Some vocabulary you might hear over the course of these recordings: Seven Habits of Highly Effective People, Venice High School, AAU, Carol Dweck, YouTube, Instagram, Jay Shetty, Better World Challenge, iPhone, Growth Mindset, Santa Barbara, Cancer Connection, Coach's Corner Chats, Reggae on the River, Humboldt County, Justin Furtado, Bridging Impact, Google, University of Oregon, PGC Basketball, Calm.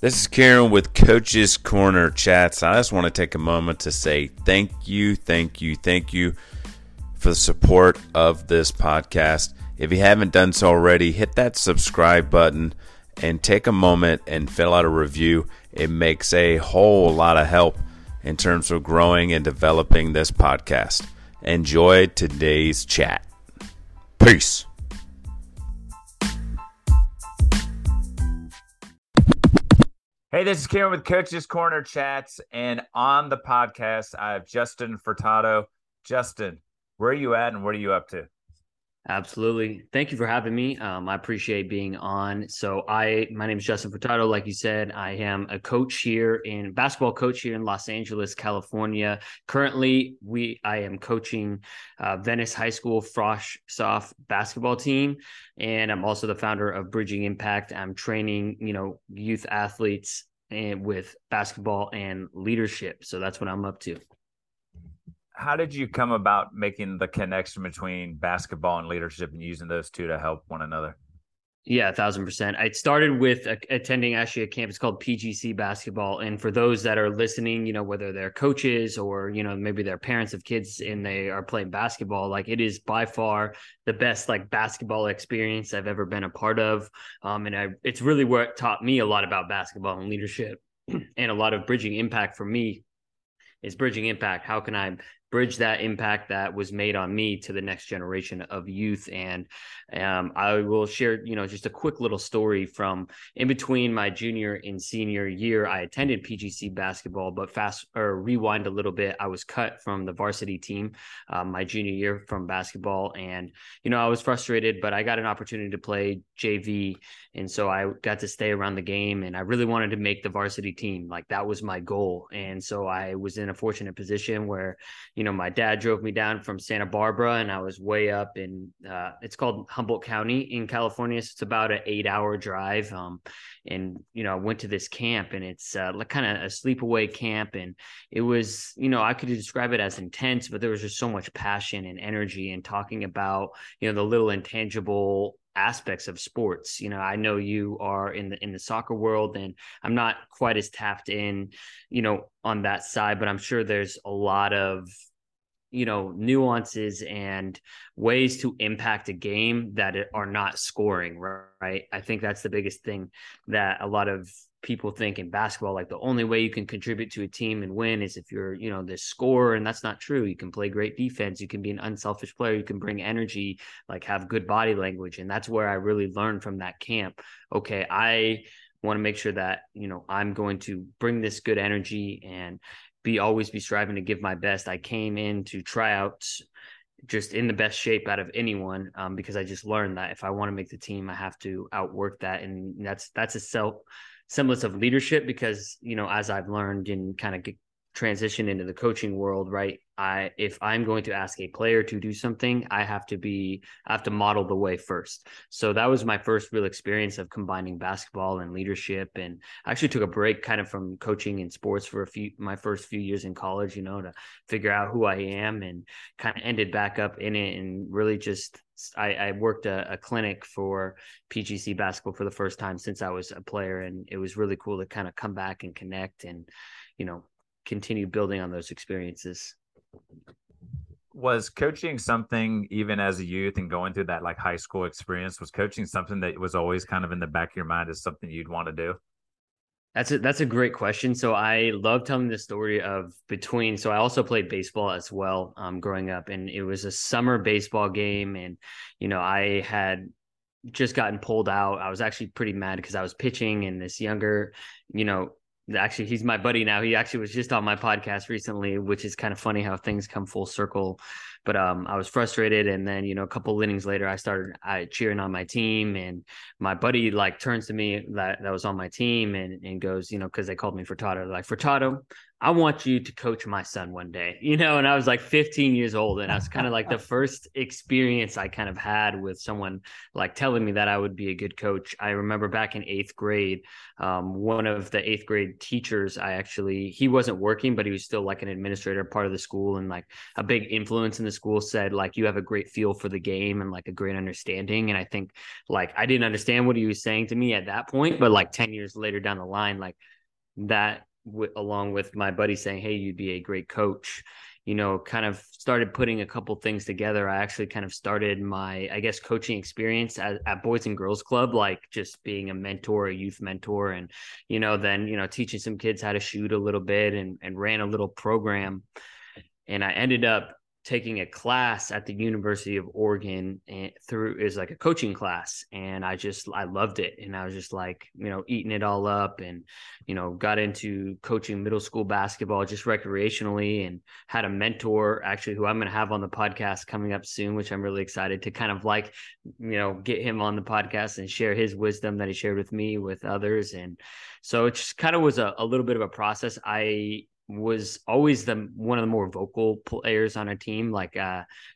This is Karen with Coach's Corner Chats. I just want to take a moment to say thank you for the support of this podcast. If you haven't done so already, hit that subscribe button and take a moment and fill out a review. It makes a whole lot of help in terms of growing and developing this podcast. Enjoy today's chat. Peace. Hey, this is Karen with Coach's Corner Chats, and on the podcast, I have Justin Furtado. Justin, where are you at and what are you up to? Absolutely. Thank you for having me. I appreciate being on. So my name is Justin Furtado. Like you said, I am a coach here in Los Angeles, California. Currently, I am coaching Venice High School Frosh Soft basketball team. And I'm also the founder of Bridging Impact. I'm training, youth athletes and with basketball and leadership. So that's what I'm up to. How did you come about making the connection between basketball and leadership and using those two to help one another? Yeah, 1,000%. I started with attending actually a camp. It's called PGC Basketball. And for those that are listening, whether they're coaches or, maybe they're parents of kids and they are playing basketball, it is by far the best basketball experience I've ever been a part of. It's really where it taught me a lot about basketball and leadership and a lot of bridging impact for me. Is bridging impact. How can I bridge that impact that was made on me to the next generation of youth? And I will share, just a quick little story from in between my junior and senior year. I attended PGC basketball, but rewind a little bit. I was cut from the varsity team my junior year from basketball, and I was frustrated. But I got an opportunity to play JV, and so I got to stay around the game. And I really wanted to make the varsity team. That was my goal, and so I was in a fortunate position where, my dad drove me down from Santa Barbara, and I was way up in, it's called Humboldt County in California. So it's about an 8-hour drive. I went to this camp, and it's kind of a sleepaway camp. And it was, I could describe it as intense, but there was just so much passion and energy and talking about, the little intangible aspects of sports. I know you are in the soccer world, and I'm not quite as tapped in, on that side, but I'm sure there's a lot of, nuances and ways to impact a game that are not scoring, right? I think that's the biggest thing that a lot of people think in basketball, the only way you can contribute to a team and win is if you're, this scorer, and that's not true. You can play great defense. You can be an unselfish player. You can bring energy, have good body language. And that's where I really learned from that camp. Okay, I want to make sure that, I'm going to bring this good energy and always be striving to give my best. I came into tryouts just in the best shape out of anyone, because I just learned that if I want to make the team, I have to outwork that. And that's a semblance of leadership, because, as I've learned and kind of transition into the coaching world, right? If I'm going to ask a player to do something, I have to model the way first. So that was my first real experience of combining basketball and leadership. And I actually took a break kind of from coaching and sports for my first few years in college, to figure out who I am, and kind of ended back up in it. And really just, I worked a clinic for PGC basketball for the first time since I was a player. And it was really cool to kind of come back and connect and, continue building on those experiences. Was coaching something, even as a youth and going through that high school experience, was coaching something that was always kind of in the back of your mind as something you'd want to do? That's a great question. So I love telling the story of so I also played baseball as well, growing up, and it was a summer baseball game. And, I had just gotten pulled out. I was actually pretty mad because I was pitching, and this younger, actually, he's my buddy now. He actually was just on my podcast recently, which is kind of funny how things come full circle. But I was frustrated. And then, a couple innings later, I started cheering on my team. And my buddy turns to me that was on my team and goes, because they called me Furtado, Furtado, I want you to coach my son one day, you know? And I was like 15 years old. And I was kind of like the first experience I kind of had with someone like telling me that I would be a good coach. I remember back in eighth grade, one of the eighth grade teachers, he wasn't working, but he was still like an administrator part of the school. And like a big influence in the school said, like, you have a great feel for the game and like a great understanding. And I think like, I didn't understand what he was saying to me at that point, but like 10 years later down the line, like that, along with my buddy saying, hey, you'd be a great coach, you know, kind of started putting a couple things together. I actually kind of started my, I guess, coaching experience at Boys and Girls Club, like just being a mentor, a youth mentor. And, you know, then, you know, teaching some kids how to shoot a little bit and ran a little program. And I ended up taking a class at the University of Oregon is like a coaching class. And I loved it. And I was just like, you know, eating it all up and, you know, got into coaching middle school basketball just recreationally and had a mentor actually who I'm going to have on the podcast coming up soon, which I'm really excited to kind of like, you know, get him on the podcast and share his wisdom that he shared with me with others. And so it just kind of was a little bit of a process. I was always one of the more vocal players on our team. Like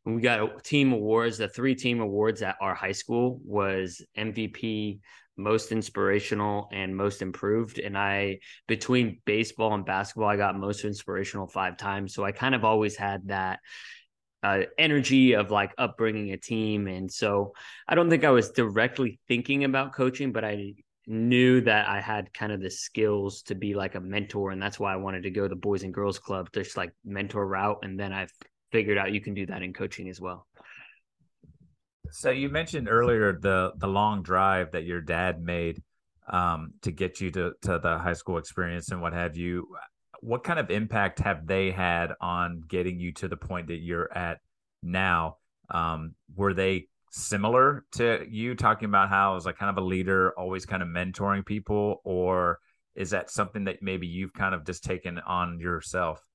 we got team awards, the 3 team awards at our high school was MVP, most inspirational, and most improved. And I, between baseball and basketball, I got most inspirational 5 times. So I kind of always had that energy of like upbringing a team. And so I don't think I was directly thinking about coaching, but I knew that I had kind of the skills to be like a mentor. And that's why I wanted to go the Boys and Girls Club, just like mentor route. And then I've figured out you can do that in coaching as well. So you mentioned earlier the long drive that your dad made to get you to the high school experience and what have you. What kind of impact have they had on getting you to the point that you're at now? Were they similar to you talking about how it was like kind of a leader, always kind of mentoring people, or is that something that maybe you've kind of just taken on yourself?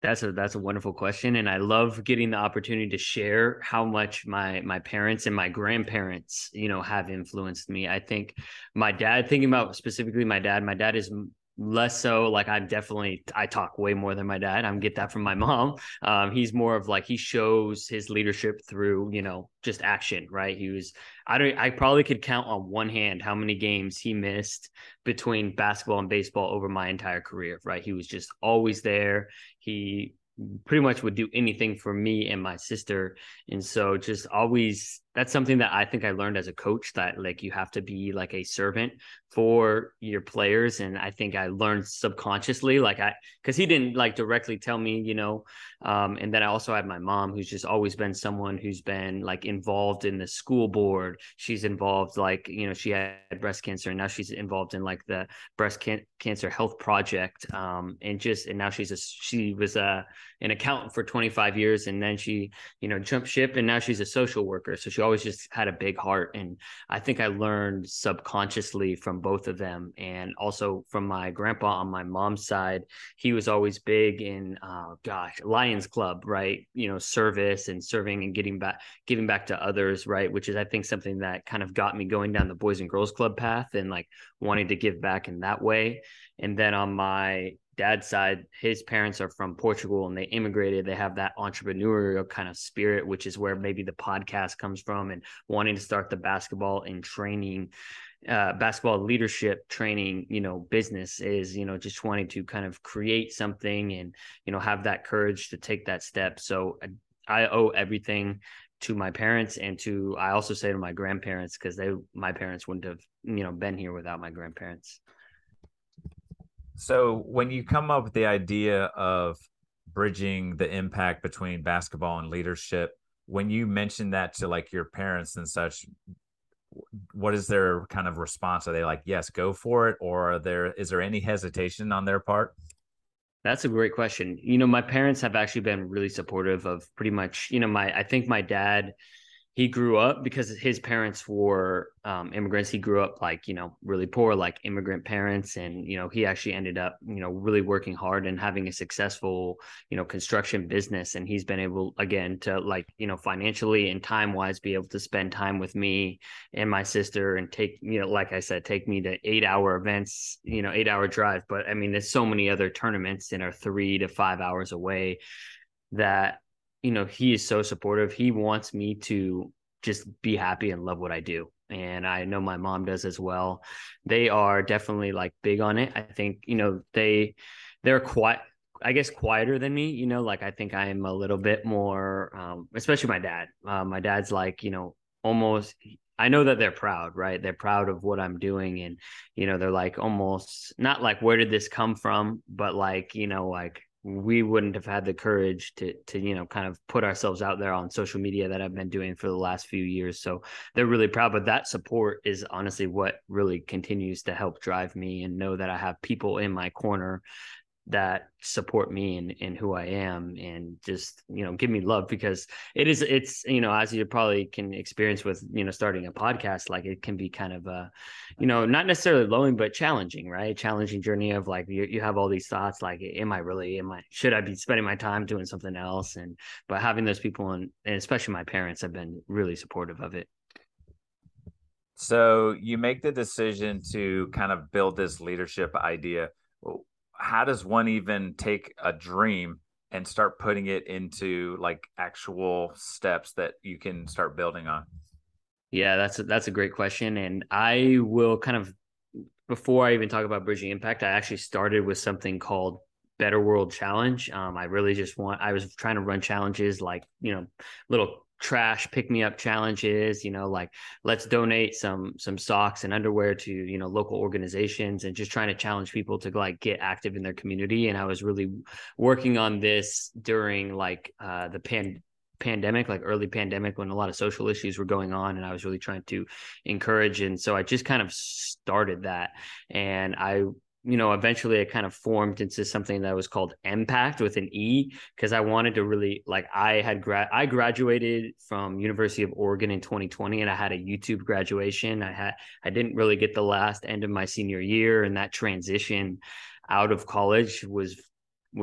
That's a wonderful question. And I love getting the opportunity to share how much my parents and my grandparents, you know, have influenced me. I think my dad, thinking about specifically my dad is less so, like I talk way more than my dad. I get that from my mom. He's more of like, he shows his leadership through, you know, just action, right? I probably could count on one hand how many games he missed between basketball and baseball over my entire career, right? He was just always there. He pretty much would do anything for me and my sister. And so just always, that's something that I think I learned as a coach, that like you have to be like a servant for your players. And I think I learned subconsciously, like because he didn't like directly tell me, you know, and then I also had my mom, who's just always been someone who's been like involved in the school board. She's involved, like, you know, she had breast cancer and now she's involved in like the breast cancer health project. And now she was an accountant for 25 years. And then she, you know, jumped ship and now she's a social worker. So she always just had a big heart. And I think I learned subconsciously from both of them. And also from my grandpa on my mom's side, he was always big in, Lions Club, right? You know, service and serving and giving back to others, right? Which is, I think, something that kind of got me going down the Boys and Girls Club path and like wanting to give back in that way. And then on my dad's side, his parents are from Portugal and they immigrated. They have that entrepreneurial kind of spirit, which is where maybe the podcast comes from, and wanting to start the basketball and training, basketball leadership training, you know, business is, you know, just wanting to kind of create something and, you know, have that courage to take that step. So I owe everything to my parents and I also say to my grandparents, because my parents wouldn't have, you know, been here without my grandparents. So when you come up with the idea of bridging the impact between basketball and leadership, when you mention that to like your parents and such, what is their kind of response? Are they like, yes, go for it? Or is there any hesitation on their part? That's a great question. You know, my parents have actually been really supportive of pretty much, you know, I think my dad he grew up, because his parents were immigrants. He grew up like, you know, really poor, like immigrant parents. And, you know, he actually ended up, you know, really working hard and having a successful, you know, construction business. And he's been able, again, to like, you know, financially and time wise, be able to spend time with me and my sister and take, you know, like I said, take me to 8-hour events, you know, 8-hour drive. But I mean, there's so many other tournaments that are 3 to 5 hours away that, you know, he is so supportive. He wants me to just be happy and love what I do. And I know my mom does as well. They are definitely like big on it. I think, you know, they're quite, I guess, quieter than me, you know, like I think I am a little bit more, especially my dad. My dad's like, you know, almost, I know that they're proud, right? They're proud of what I'm doing. And, you know, they're like almost not like, where did this come from? But like, you know, like, we wouldn't have had the courage to, you know, kind of put ourselves out there on social media that I've been doing for the last few years. So they're really proud, but that support is honestly what really continues to help drive me and know that I have people in my corner that support me and who I am and just, you know, give me love, because it's, you know, as you probably can experience with, you know, starting a podcast, like it can be kind of a, you know, not necessarily lonely, but challenging, right? Challenging journey of like, you have all these thoughts, like, should I be spending my time doing something else? But having those people and especially my parents have been really supportive of it. So you make the decision to kind of build this leadership idea. How does one even take a dream and start putting it into like actual steps that you can start building on? Yeah, that's a great question. And I will kind of, before I even talk about Bridging Impact, I actually started with something called Better World Challenge. I was trying to run challenges like, you know, little trash pick me up challenges, you know, like let's donate some socks and underwear to, you know, local organizations, and just trying to challenge people to like get active in their community. And I was really working on this during like the pandemic, like early pandemic, when a lot of social issues were going on, and I was really trying to encourage. And so I just kind of started that, and I, you know, eventually it kind of formed into something that was called Impact with an E, because I wanted to really, like, I graduated from University of Oregon in 2020, and I had a YouTube graduation. I didn't really get the last end of my senior year, and that transition out of college was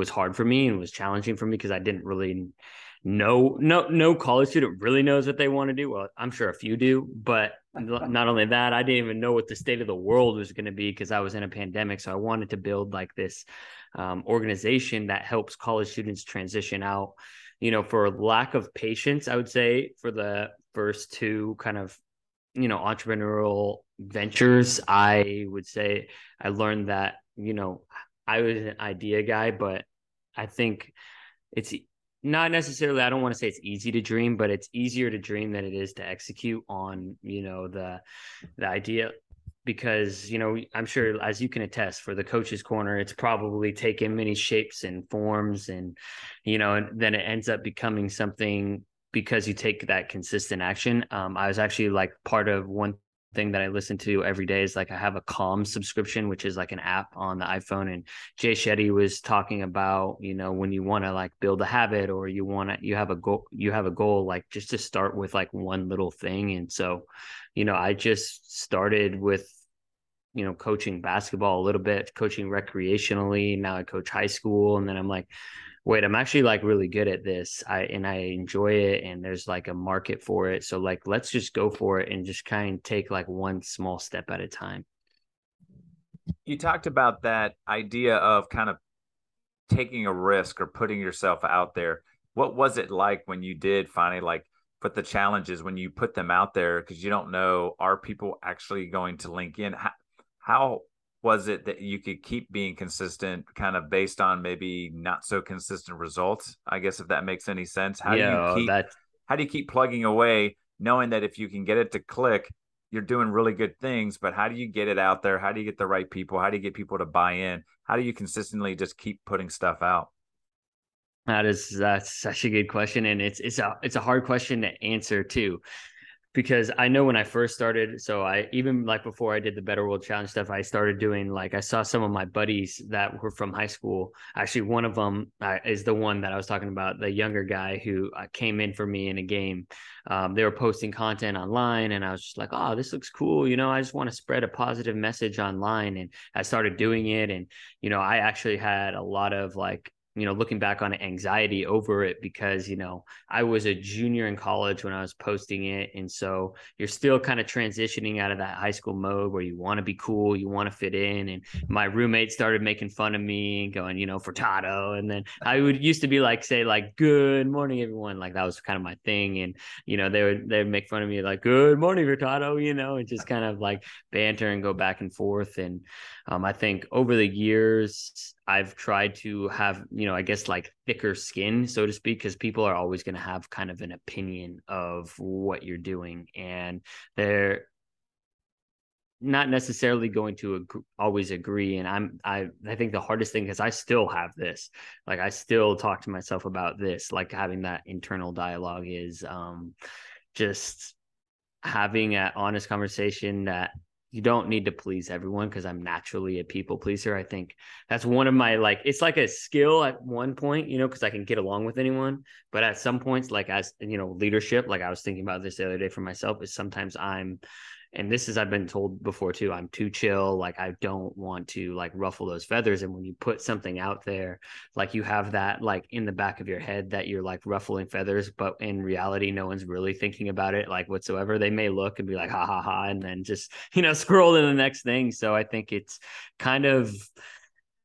hard for me and was challenging for me, because I didn't really no college student really knows what they want to do. Well, I'm sure a few do, but not only that, I didn't even know what the state of the world was going to be, because I was in a pandemic. So I wanted to build like this organization that helps college students transition out, you know, for lack of patience, I would say, for the first two kind of, you know, entrepreneurial ventures. I would say I learned that, you know, I was an idea guy, but I think it's not necessarily, I don't want to say it's easy to dream, but it's easier to dream than it is to execute on, you know, the idea, because, you know, I'm sure as you can attest for the Coach's Corner, it's probably taken many shapes and forms, and, you know, and then it ends up becoming something because you take that consistent action. I was actually like part of one thing that I listen to every day is like, I have a Calm subscription, which is like an app on the iPhone. And Jay Shetty was talking about, you know, when you want to like build a habit, or you have a goal, like just to start with like one little thing. And so, you know, I just started with, you know, coaching basketball a little bit, coaching recreationally. Now I coach high school. And then I'm like, wait, I'm actually like really good at this. I enjoy it, and there's like a market for it. So like, let's just go for it and just kind of take like one small step at a time. You talked about that idea of kind of taking a risk or putting yourself out there. What was it like when you did finally like put the challenges, when you put them out there? 'Cause you don't know, are people actually going to link in? How was it that you could keep being consistent kind of based on maybe not so consistent results, I guess, if that makes any sense? How do you keep plugging away knowing that if you can get it to click, you're doing really good things, but how do you get it out there? How do you get the right people? How do you get people to buy in? How do you consistently just keep putting stuff out? That's such a good question. And it's a hard question to answer too. because I know when I first started, so I, even like before I did the Better World Challenge stuff, I started doing, like, I saw some of my buddies that were from high school. Actually, one of them is the one that I was talking about, the younger guy who came in for me in a game. They were posting content online and I was just like, oh, this looks cool. You know, I just want to spread a positive message online. And I started doing it. And, you know, I actually had a lot of, like, you know, looking back on it, anxiety over it, because, you know, I was a junior in college when I was posting it. And so you're still kind of transitioning out of that high school mode where you want to be cool, you want to fit in. And my roommate started making fun of me and going, you know, Furtado. And then I would used to be like, say like, good morning, everyone. Like that was kind of my thing. And, you know, they would make fun of me like, good morning, Furtado, you know, and just kind of like banter and go back and forth. And I think over the years, I've tried to have, you know, I guess like thicker skin, so to speak, because people are always going to have kind of an opinion of what you're doing, and they're not necessarily going to always agree. And I think the hardest thing, because I still have this, like, I still talk to myself about this, like having that internal dialogue is just having an honest conversation that you don't need to please everyone, because I'm naturally a people pleaser. I think that's one of my, like, it's like a skill at one point, you know, because I can get along with anyone. But at some points, like, as you know, leadership, like I was thinking about this the other day for myself, is sometimes I'm, and this is, I've been told before too, I'm too chill. Like I don't want to like ruffle those feathers. And when you put something out there, like you have that like in the back of your head that you're like ruffling feathers, but in reality, no one's really thinking about it like whatsoever. They may look and be like, ha ha ha. And then just, you know, scroll to the next thing. So I think it's kind of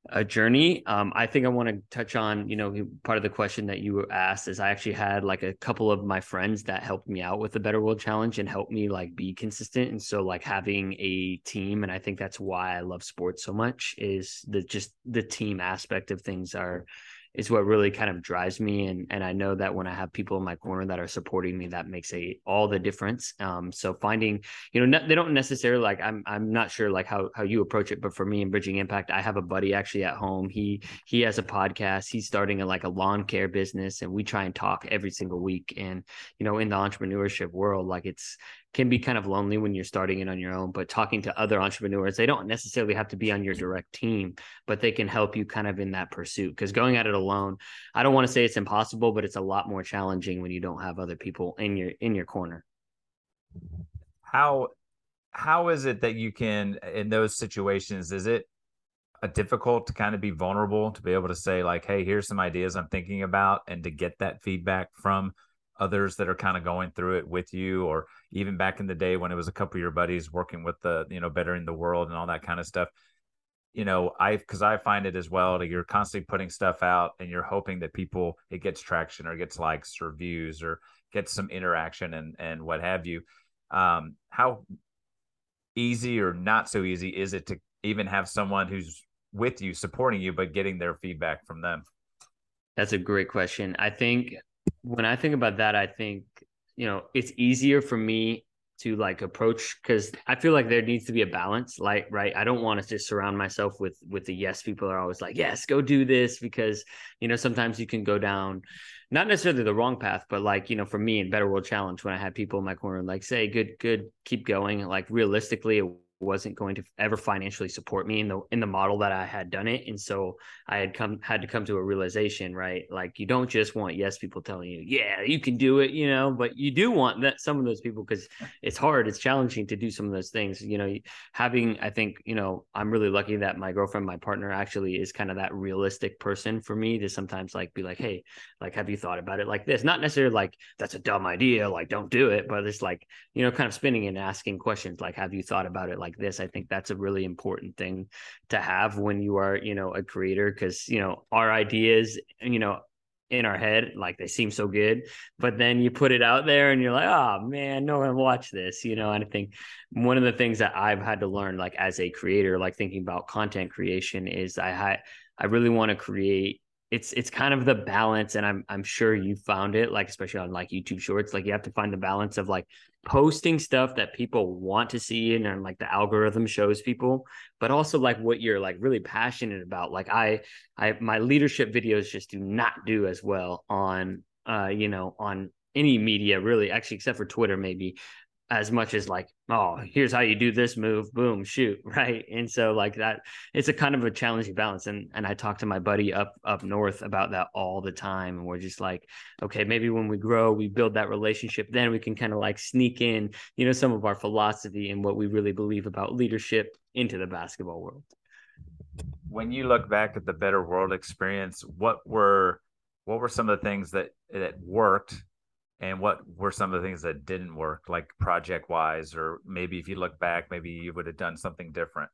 a journey. I think I want to touch on, you know, part of the question that you asked is I actually had like a couple of my friends that helped me out with the Better World Challenge and helped me like be consistent. And so like having a team, and I think that's why I love sports so much, is the, just the team aspect of things is what really kind of drives me. And I know that when I have people in my corner that are supporting me, that makes all the difference. So finding, you know, they don't necessarily like, I'm not sure like how you approach it, but for me in Bridging Impact, I have a buddy actually at home. He has a podcast, he's starting a lawn care business, and we try and talk every single week. And, you know, in the entrepreneurship world, like it's, can be kind of lonely when you're starting it on your own, but talking to other entrepreneurs, they don't necessarily have to be on your direct team, but they can help you kind of in that pursuit. Because going at it alone, I don't want to say it's impossible, but it's a lot more challenging when you don't have other people in your corner. How is it that you can, in those situations, is it difficult to kind of be vulnerable, to be able to say like, hey, here's some ideas I'm thinking about, and to get that feedback from others that are kind of going through it with you? Or even back in the day when it was a couple of your buddies working with the, you know, Bettering the World and all that kind of stuff, you know, because I find it as well that you're constantly putting stuff out and you're hoping that people, it gets traction or gets likes or views or gets some interaction and what have you. How easy or not so easy is it to even have someone who's with you, supporting you, but getting their feedback from them? That's a great question. I think when I think about that, I think, you know, it's easier for me to like approach, because I feel like there needs to be a balance, like, right? I don't want to just surround myself with the yes people are always like, yes, go do this, because, you know, sometimes you can go down not necessarily the wrong path, but like, you know, for me in Better World Challenge, when I had people in my corner like say, good, keep going, like realistically it wasn't going to ever financially support me in the model that I had done it. And so I had to come to a realization, right? Like you don't just want yes people telling you, yeah, you can do it, you know, but you do want that, some of those people, because it's hard, it's challenging to do some of those things, you know, having, I think, you know, I'm really lucky that my girlfriend, my partner actually is kind of that realistic person for me to sometimes like be like, hey, like, have you thought about it like this? Not necessarily like, that's a dumb idea, like don't do it, but it's like, you know, kind of spinning and asking questions like, have you thought about it like this? I think that's a really important thing to have when you are, you know, a creator, because, you know, our ideas, you know, in our head, like they seem so good, but then you put it out there and you're like, oh man, no one watched this, you know. And I think one of the things that I've had to learn, like as a creator, like thinking about content creation, is I really want to create, it's kind of the balance. And I'm sure you found it, like, especially on like YouTube shorts, like you have to find the balance of like posting stuff that people want to see and like the algorithm shows people, but also like what you're like really passionate about. Like my leadership videos just do not do as well on, you know, on any media really, actually, except for Twitter, maybe. as much as like, oh, here's how you do this move, boom, shoot, right? And so like that, it's a kind of a challenging balance. And I talk to my buddy up north about that all the time. And we're just like, okay, maybe when we grow, we build that relationship, then we can kind of like sneak in, you know, some of our philosophy and what we really believe about leadership into the basketball world. When you look back at the Better World experience, what were some of the things that worked? And what were some of the things that didn't work, like project wise, or maybe if you look back, maybe you would have done something different?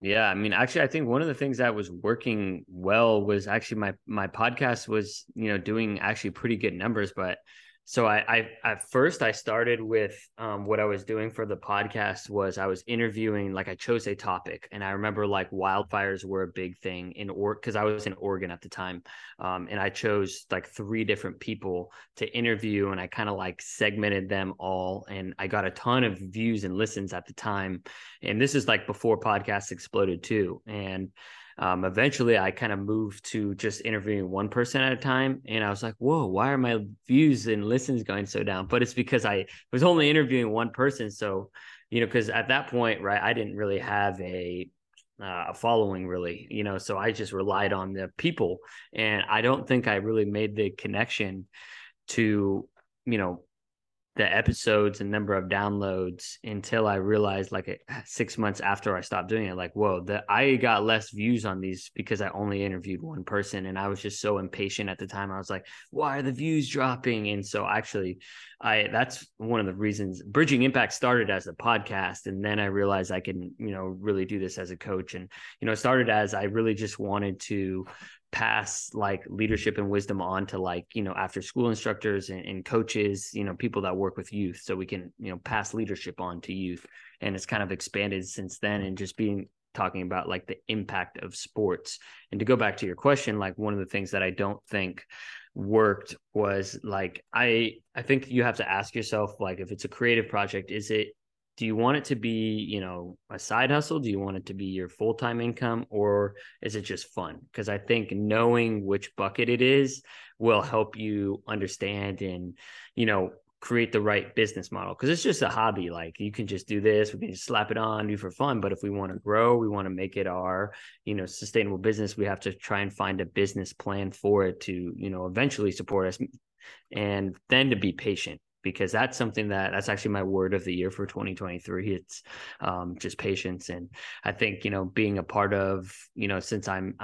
Yeah. I mean, actually, I think one of the things that was working well was actually my podcast was, you know, doing actually pretty good numbers. But so I started with what I was doing for the podcast was I was interviewing, like I chose a topic, and I remember like wildfires were a big thing because I was in Oregon at the time, and I chose like 3 different people to interview, and I kind of like segmented them all, and I got a ton of views and listens at the time, and this is like before podcasts exploded too, and eventually I kind of moved to just interviewing one person at a time. And I was like, whoa, why are my views and listens going so down? But it's because I was only interviewing one person. So, you know, because at that point, right, I didn't really have a following really, you know, so I just relied on the people. And I don't think I really made the connection to, you know, the episodes and number of downloads until I realized like 6 months after I stopped doing it, like, whoa, I got less views on these because I only interviewed one person. And I was just so impatient at the time. I was like, why are the views dropping? And so actually that's one of the reasons Bridging Impact started as a podcast. And then I realized I can, you know, really do this as a coach. And, you know, it started as I really just wanted to pass like leadership and wisdom on to like, you know, after school instructors and coaches, you know, people that work with youth, so we can, you know, pass leadership on to youth. And it's kind of expanded since then, and just talking about like the impact of sports. And to go back to your question, like one of the things that I don't think worked was like, I think you have to ask yourself, like, if it's a creative project, do you want it to be, you know, a side hustle? Do you want it to be your full-time income, or is it just fun? Because I think knowing which bucket it is will help you understand and, you know, create the right business model. Because it's just a hobby. Like, you can just do this, we can just slap it on, do for fun. But if we want to grow, we want to make it our, you know, sustainable business, we have to try and find a business plan for it to, you know, eventually support us, and then to be patient. Because that's something that's actually my word of the year for 2023. It's just patience. And I think, you know, being a part of, you know, since I'm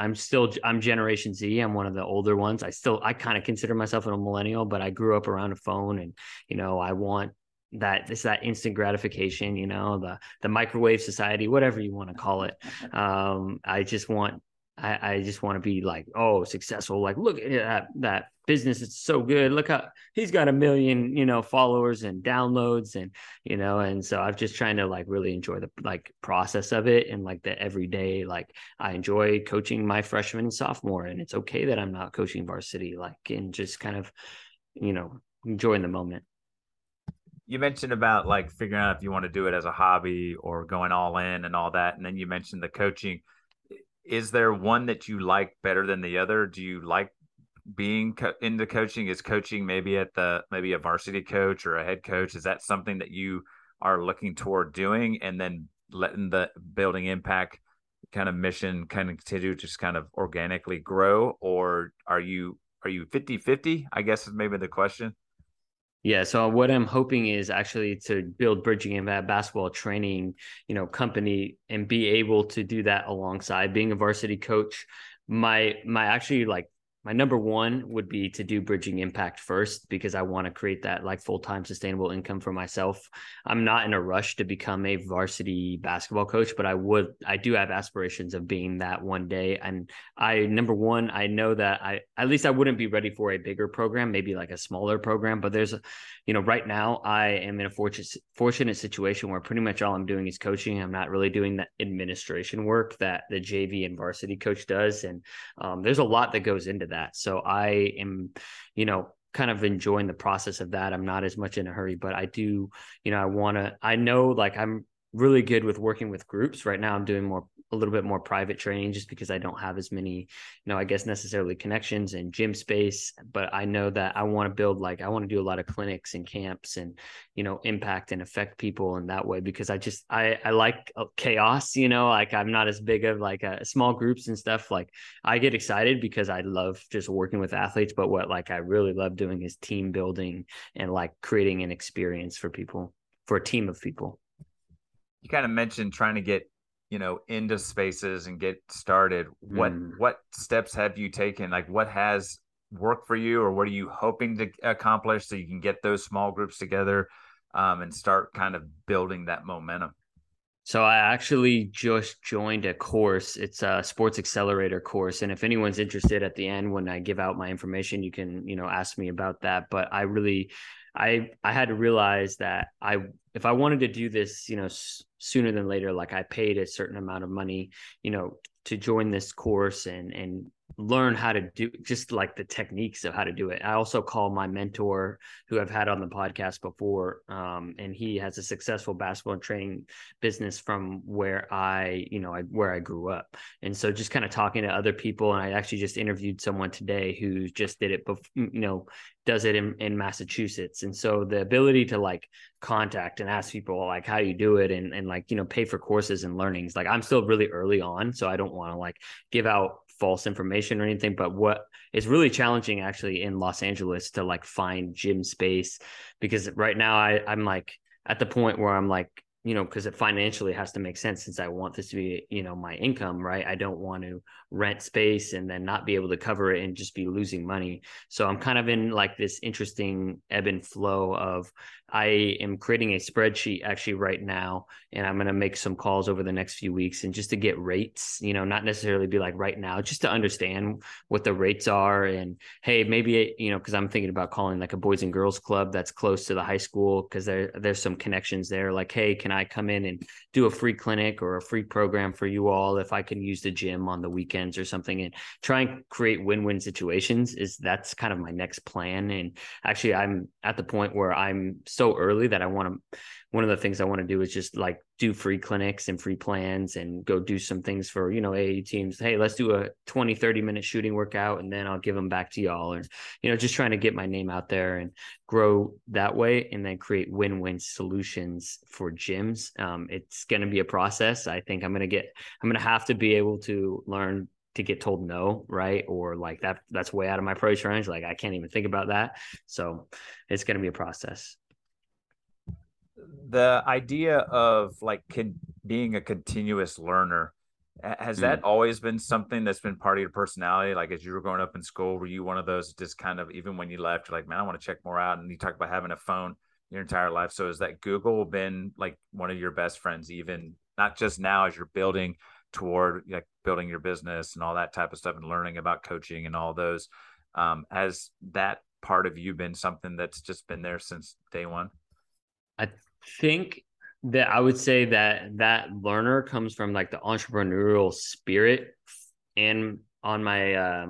Generation Z, I'm one of the older ones. I kind of consider myself a millennial, but I grew up around a phone, and, you know, I want that instant gratification, you know, the microwave society, whatever you want to call it. I just want to be like, oh, successful. Like, look at that business. It's so good. Look how he's got 1 million, you know, followers and downloads, and, you know, and so I'm just trying to like really enjoy the like process of it. And like the everyday, like I enjoy coaching my freshman and sophomore, and it's okay that I'm not coaching varsity, like, and just kind of, you know, enjoying the moment. You mentioned about like figuring out if you want to do it as a hobby or going all in and all that. And then you mentioned the coaching. Is there one that you like better than the other? Do you like being into coaching? Is coaching maybe a varsity coach or a head coach? Is that something that you are looking toward doing, and then letting the Building Impact kind of mission kind of continue to just kind of organically grow? Or are you 50-50, I guess, is maybe the question? Yeah. So what I'm hoping is actually to build Bridging Impact basketball training, you know, company, and be able to do that alongside being a varsity coach. My number one would be to do Bridging Impact first, because I want to create that like full-time sustainable income for myself. I'm not in a rush to become a varsity basketball coach, but I do have aspirations of being that one day. And I know that at least I wouldn't be ready for a bigger program, maybe like a smaller program, but you know, right now I am in a fortunate situation where pretty much all I'm doing is coaching. I'm not really doing the administration work that the JV and varsity coach does. And there's a lot that goes into that. So I am, you know, kind of enjoying the process of that. I'm not as much in a hurry, but I do, you know, I know like I'm really good with working with groups. Right now I'm doing more a little bit more private training just because I don't have as many, I guess necessarily connections and gym space, but I know that I want to build, I want to do a lot of clinics and camps and, impact and affect people in that way, because I just, I like chaos, I'm not as big of small groups and stuff. I get excited because I love just working with athletes, but what I really love doing is team building and creating an experience for people, for a team of people. You kind of mentioned trying to get, into spaces and get started. What steps have you taken? What has worked for you, or what are you hoping to accomplish so you can get those small groups together and start kind of building that momentum? So I actually just joined a course. It's a sports accelerator course. And if anyone's interested at the end, when I give out my information, you can, ask me about that. But I really, I had to realize that if I wanted to do this, sooner than later, I paid a certain amount of money, to join this course and learn how to do just the techniques of how to do it. I also call my mentor, who I've had on the podcast before, and he has a successful basketball and training business from where I grew up. And so just kind of talking to other people, and I actually just interviewed someone today who just did it, does it in Massachusetts. And so the ability to contact and ask people how you do it and pay for courses and learnings. I'm still really early on, so I don't want to give out false information or anything, but what is really challenging actually in Los Angeles to find gym space, because right now I'm at the point where I'm because it financially has to make sense, since I want this to be, my income, right? I don't want to rent space and then not be able to cover it and just be losing money. So I'm kind of in this interesting ebb and flow of, I am creating a spreadsheet actually right now, and I'm going to make some calls over the next few weeks and just to get rates, not necessarily be right now, just to understand what the rates are. And hey, maybe, because I'm thinking about calling a Boys and Girls Club that's close to the high school, because there's some connections there. Hey, can I come in and do a free clinic or a free program for you all if I can use the gym on the weekends or something, and try and create win-win situations. That's kind of my next plan. And actually, I'm at the point where I'm so early that I want to, one of the things I want to do is just do free clinics and free plans and go do some things for, AAU teams. Hey, let's do a 20-30 minute shooting workout, and then I'll give them back to y'all. And, just trying to get my name out there and grow that way, and then create win-win solutions for gyms. It's going to be a process. I think I'm going to have to be able to learn to get told no, right? Or that's way out of my price range. I can't even think about that. So it's going to be a process. The idea of being a continuous learner, has that always been something that's been part of your personality? As you were growing up in school, were you one of those just kind of, even when you left, you're man, I want to check more out. And you talk about having a phone your entire life. So has that Google been one of your best friends, even not just now as you're building toward building your business and all that type of stuff and learning about coaching and all those, has that part of you been something that's just been there since day one? I think that I would say that learner comes from the entrepreneurial spirit, and on my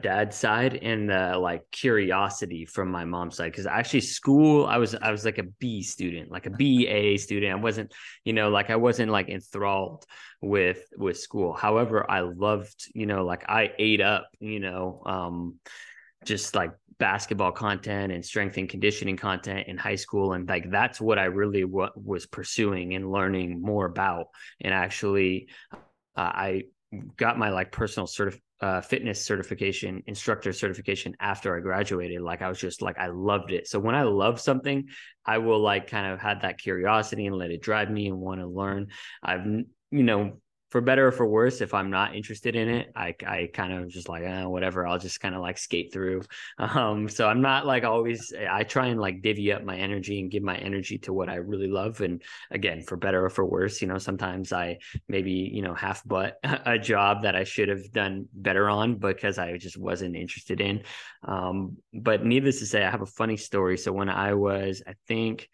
dad's side, and the curiosity from my mom's side. Because actually school, I was a B student, a BA student. I wasn't, I wasn't enthralled with school. However, I loved, I ate up, just basketball content and strength and conditioning content in high school. And that's what I really was pursuing and learning more about. And actually I got my personal fitness certification, instructor certification after I graduated. I was just I loved it. So when I love something, I will kind of have that curiosity and let it drive me and want to learn. I've, for better or for worse, if I'm not interested in it, I kind of just whatever, I'll just kind of skate through. So I'm not always, I try and divvy up my energy and give my energy to what I really love. And again, for better or for worse, sometimes I maybe, half butt a job that I should have done better on because I just wasn't interested in. But needless to say, I have a funny story. So when I was, I think,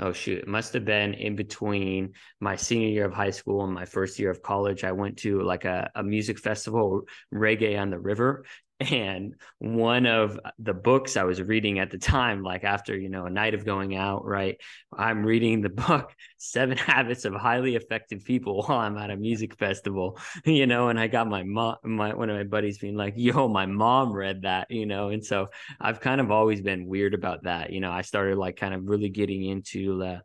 oh shoot, it must have been in between my senior year of high school and my first year of college, I went to a music festival, Reggae on the River, And one of the books I was reading at the time, like after, you know, a night of going out, right, I'm reading the book, Seven Habits of Highly Effective People, while I'm at a music festival, you know, and I got my mom, one of my buddies being like, yo, my mom read that, you know, and so I've kind of always been weird about that. You know, I started like kind of really getting into the,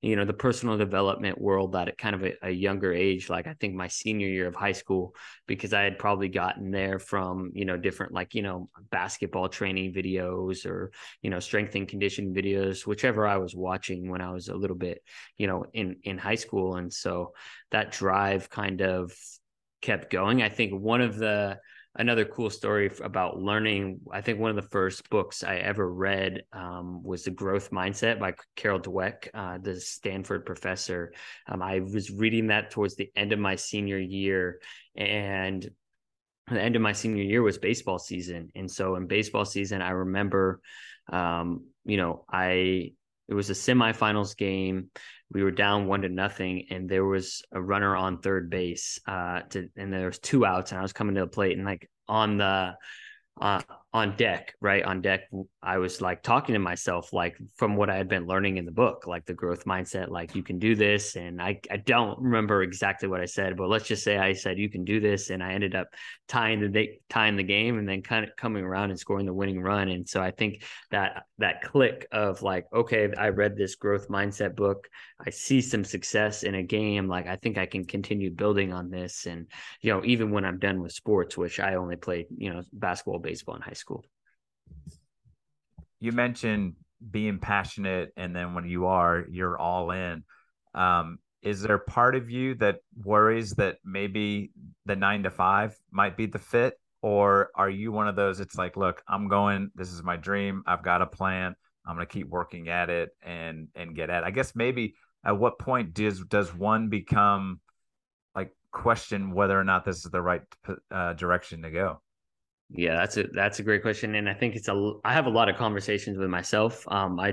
you know, the personal development world at kind of a younger age, like I think my senior year of high school, because I had probably gotten there from, you know, different like, you know, basketball training videos or, you know, strength and conditioning videos, whichever I was watching when I was a little bit, you know, in high school. And so that drive kind of kept going. I think one of the, another cool story about learning, I think one of the first books I ever read was The Growth Mindset by Carol Dweck, the Stanford professor. I was reading that towards the end of my senior year, and the end of my senior year was baseball season. And so in baseball season, I remember, you know, it was a semifinals game. We were down 1-0, and there was a runner on third base, and there was 2 outs, and I was coming to the plate, and like on the on deck, I was like talking to myself, like from what I had been learning in the book, like the growth mindset, like you can do this. And I don't remember exactly what I said, but let's just say I said, you can do this. And I ended up tying the game and then kind of coming around and scoring the winning run. And so I think that click of like, okay, I read this growth mindset book. I see some success in a game. Like, I think I can continue building on this. And, you know, even when I'm done with sports, which I only played, you know, basketball, baseball in high school. You mentioned being passionate, and then when you are, you're all in. Is there part of you that worries that maybe the 9-to-5 might be the fit, or are you one of those, it's like, look, I'm going, this is my dream, I've got a plan, I'm going to keep working at it and get at it? I guess maybe at what point does one become like, question whether or not this is the right direction to go? Yeah, that's a great question. And I think I have a lot of conversations with myself. I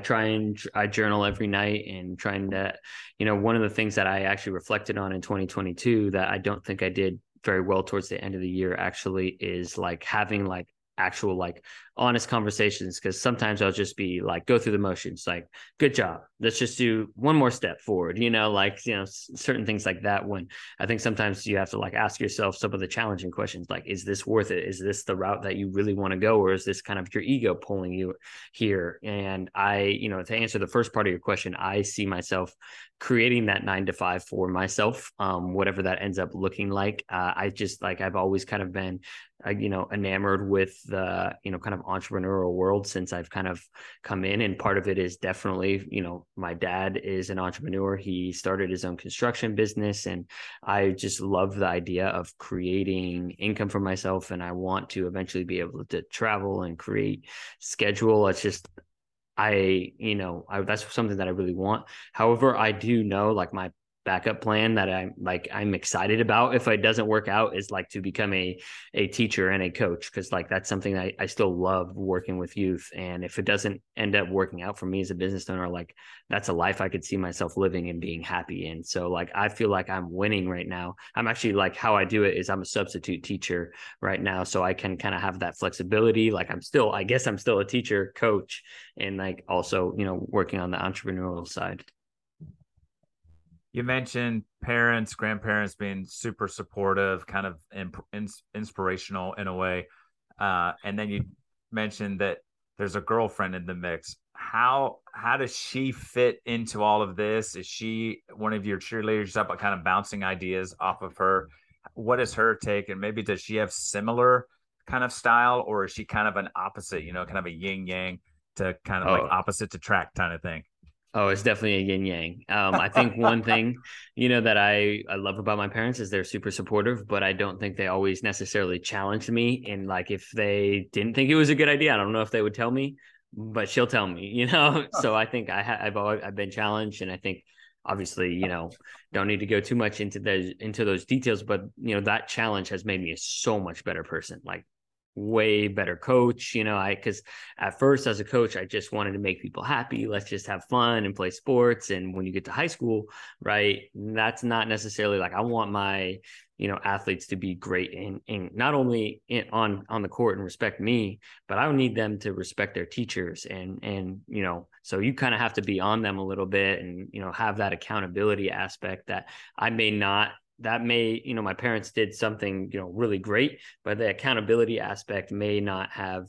journal every night, and trying to, you know, one of the things that I actually reflected on in 2022 that I don't think I did very well towards the end of the year actually is like having like actual, like honest conversations. Cause sometimes I'll just be like, go through the motions, like, good job, let's just do one more step forward, you know, like, you know, certain things like that. When I think sometimes you have to like ask yourself some of the challenging questions, like, is this worth it? Is this the route that you really want to go? Or is this kind of your ego pulling you here? And I, you know, to answer the first part of your question, I see myself creating that 9-to-5 for myself, whatever that ends up looking like. I just like, I've always kind of been, you know, enamored with the, you know, kind of entrepreneurial world since I've kind of come in. And part of it is definitely, you know, my dad is an entrepreneur. He started his own construction business, and I just love the idea of creating income for myself. And I want to eventually be able to travel and create schedule. It's just, you know, that's something that I really want. However, I do know like my backup plan that I'm excited about, if it doesn't work out, is like to become a teacher and a coach. Cause like, that's something that I still love working with youth. And if it doesn't end up working out for me as a business owner, like that's a life I could see myself living and being happy in. So like, I feel like I'm winning right now. I'm actually like, how I do it is I'm a substitute teacher right now. So I can kind of have that flexibility. Like I'm still a teacher, coach, and like also, you know, working on the entrepreneurial side. You mentioned parents, grandparents being super supportive, kind of inspirational in a way. And then you mentioned that there's a girlfriend in the mix. How does she fit into all of this? Is she one of your cheerleaders up, kind of bouncing ideas off of her? What is her take? And maybe does she have similar kind of style, or is she kind of an opposite, you know, kind of a yin yang to kind of like opposite to track kind of thing? Oh, it's definitely a yin yang. I think one thing, you know, that I love about my parents is they're super supportive, but I don't think they always necessarily challenged me. And like, if they didn't think it was a good idea, I don't know if they would tell me, but she'll tell me, you know? So I think I've been challenged, and I think obviously, you know, don't need to go too much into those details, but you know, that challenge has made me a so much better person. Like, way better coach, you know, because at first as a coach, I just wanted to make people happy. Let's just have fun and play sports. And when you get to high school, right, that's not necessarily like, I want my, you know, athletes to be great in not only on the court and respect me, but I would need them to respect their teachers and, you know, so you kind of have to be on them a little bit and, you know, have that accountability aspect that I may not, that may, you know, my parents did something, you know, really great, but the accountability aspect may not have,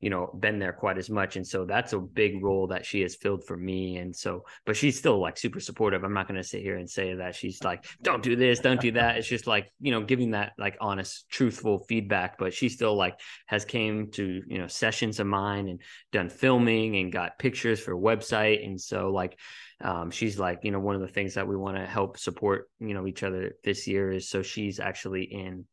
you know, been there quite as much. And so that's a big role that she has filled for me. And so, but she's still like super supportive. I'm not going to sit here and say that she's like, don't do this, don't do that. It's just like, you know, giving that like honest, truthful feedback, but she still like has came to, you know, sessions of mine and done filming and got pictures for a website. And so like, she's like, you know, one of the things that we want to help support, you know, each other this year is, so she's actually in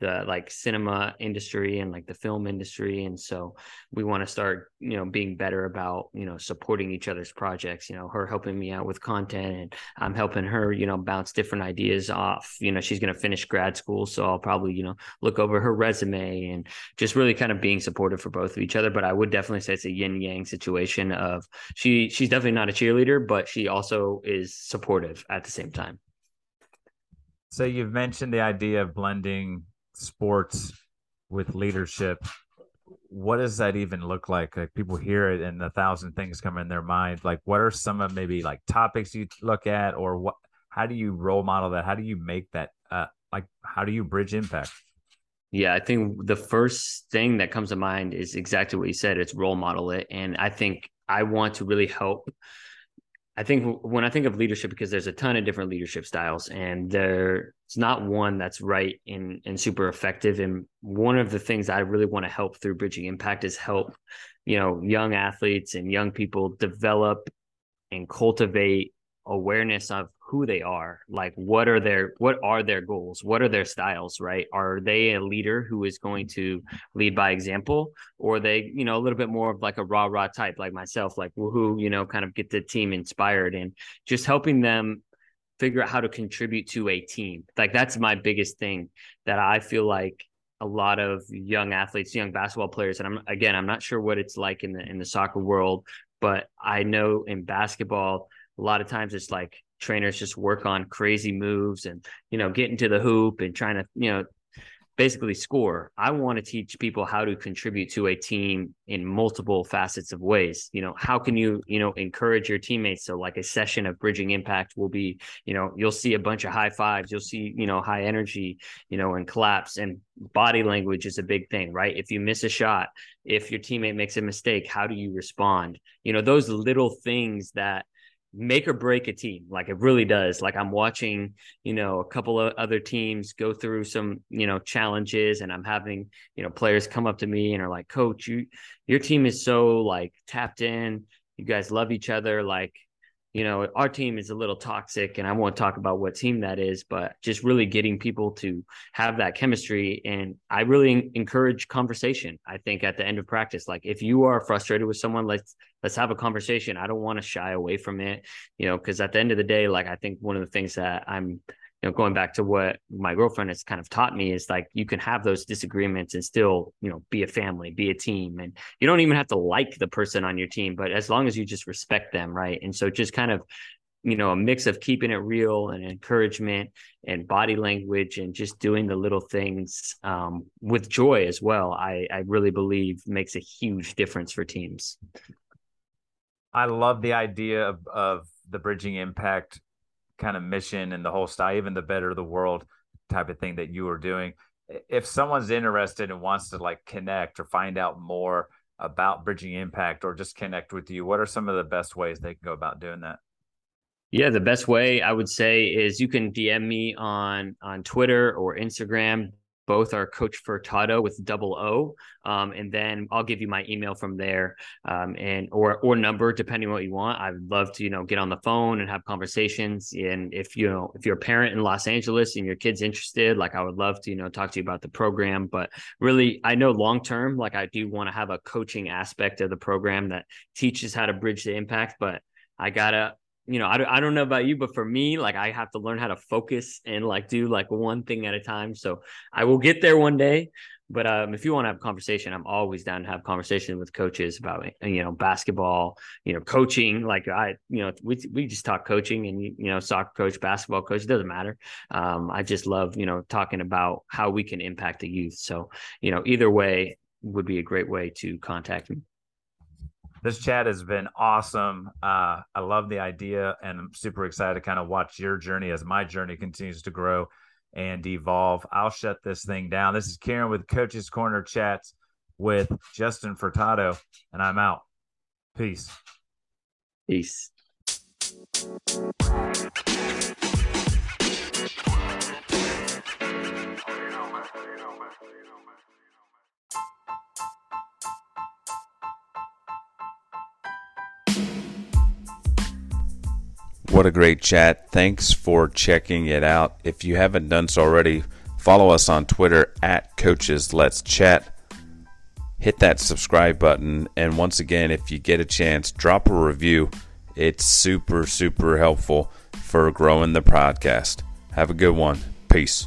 the like cinema industry and like the film industry. And so we want to start, you know, being better about, you know, supporting each other's projects, you know, her helping me out with content and I'm helping her, you know, bounce different ideas off, you know, she's going to finish grad school. So I'll probably, you know, look over her resume and just really kind of being supportive for both of each other. But I would definitely say it's a yin yang situation of she's definitely not a cheerleader, but she also is supportive at the same time. So you've mentioned the idea of blending sports with leadership. What does that even look like? Like people hear it and 1,000 things come in their mind. Like what are some of maybe like topics you look at, or what, how do you role model that? How do you make that, like how do you bridge impact? Yeah, I think the first thing that comes to mind is exactly what you said. It's role model it. And I think I want to really help. I think when I think of leadership, because there's a ton of different leadership styles and there's not one that's right and super effective. And one of the things I really want to help through Bridging Impact is help, you know, young athletes and young people develop and cultivate awareness of who they are, like what are their goals, what are their styles, right? Are they a leader who is going to lead by example, or are they, you know, a little bit more of like a rah-rah type like myself, like woohoo, you know, kind of get the team inspired, and just helping them figure out how to contribute to a team. Like that's my biggest thing that I feel like a lot of young athletes, young basketball players, and I'm not sure what it's like in the soccer world, but I know in basketball a lot of times it's like trainers just work on crazy moves and, you know, getting to the hoop and trying to, you know, basically score. I want to teach people how to contribute to a team in multiple facets of ways. You know, how can you, you know, encourage your teammates? So like a session of Bridging Impact will be, you know, you'll see a bunch of high fives, you'll see, you know, high energy, you know, and claps, and body language is a big thing, right? If you miss a shot, if your teammate makes a mistake, how do you respond? You know, those little things that make or break a team. Like it really does. Like I'm watching, you know, a couple of other teams go through some, you know, challenges, and I'm having, you know, players come up to me and are like, coach, your team is so like tapped in. You guys love each other. Like, you know, our team is a little toxic, and I won't talk about what team that is, but just really getting people to have that chemistry. And I really encourage conversation. I think at the end of practice, like if you are frustrated with someone, let's have a conversation. I don't want to shy away from it, you know, because at the end of the day, like I think one of the things that I'm, you know, going back to what my girlfriend has kind of taught me is like, you can have those disagreements and still, you know, be a family, be a team. And you don't even have to like the person on your team, but as long as you just respect them, right? And so just kind of, you know, a mix of keeping it real and encouragement and body language and just doing the little things with joy as well, I really believe makes a huge difference for teams. I love the idea of the Bridging Impact kind of mission and the whole style, even the Better the World type of thing that you are doing. If someone's interested and wants to like connect or find out more about Bridging Impact or just connect with you, what are some of the best ways they can go about doing that? Yeah, the best way I would say is you can DM me on Twitter or Instagram. Both are Coach Furtado with double O. And then I'll give you my email from there, and or number, depending on what you want. I would love to, you know, get on the phone and have conversations. And if, you know, if you're a parent in Los Angeles and your kid's interested, like I would love to, you know, talk to you about the program. But really, I know long-term, like I do want to have a coaching aspect of the program that teaches how to bridge the impact, but I gotta, you know, I don't know about you, but for me, like I have to learn how to focus and like do like one thing at a time. So I will get there one day, But if you want to have a conversation, I'm always down to have conversation with coaches about, you know, basketball, you know, coaching. Like you know, we just talk coaching and, you know, soccer coach, basketball coach, it doesn't matter. I just love, you know, talking about how we can impact the youth. So, you know, either way would be a great way to contact me. This chat has been awesome. I love the idea, and I'm super excited to kind of watch your journey as my journey continues to grow and evolve. I'll shut this thing down. This is Karen with Coach's Corner Chats with Justin Furtado, and I'm out. Peace. Peace. What a great chat. Thanks for checking it out. If you haven't done so already, follow us on Twitter at Coaches Let's Chat. Hit that subscribe button. And once again, if you get a chance, drop a review. It's super, super helpful for growing the podcast. Have a good one. Peace.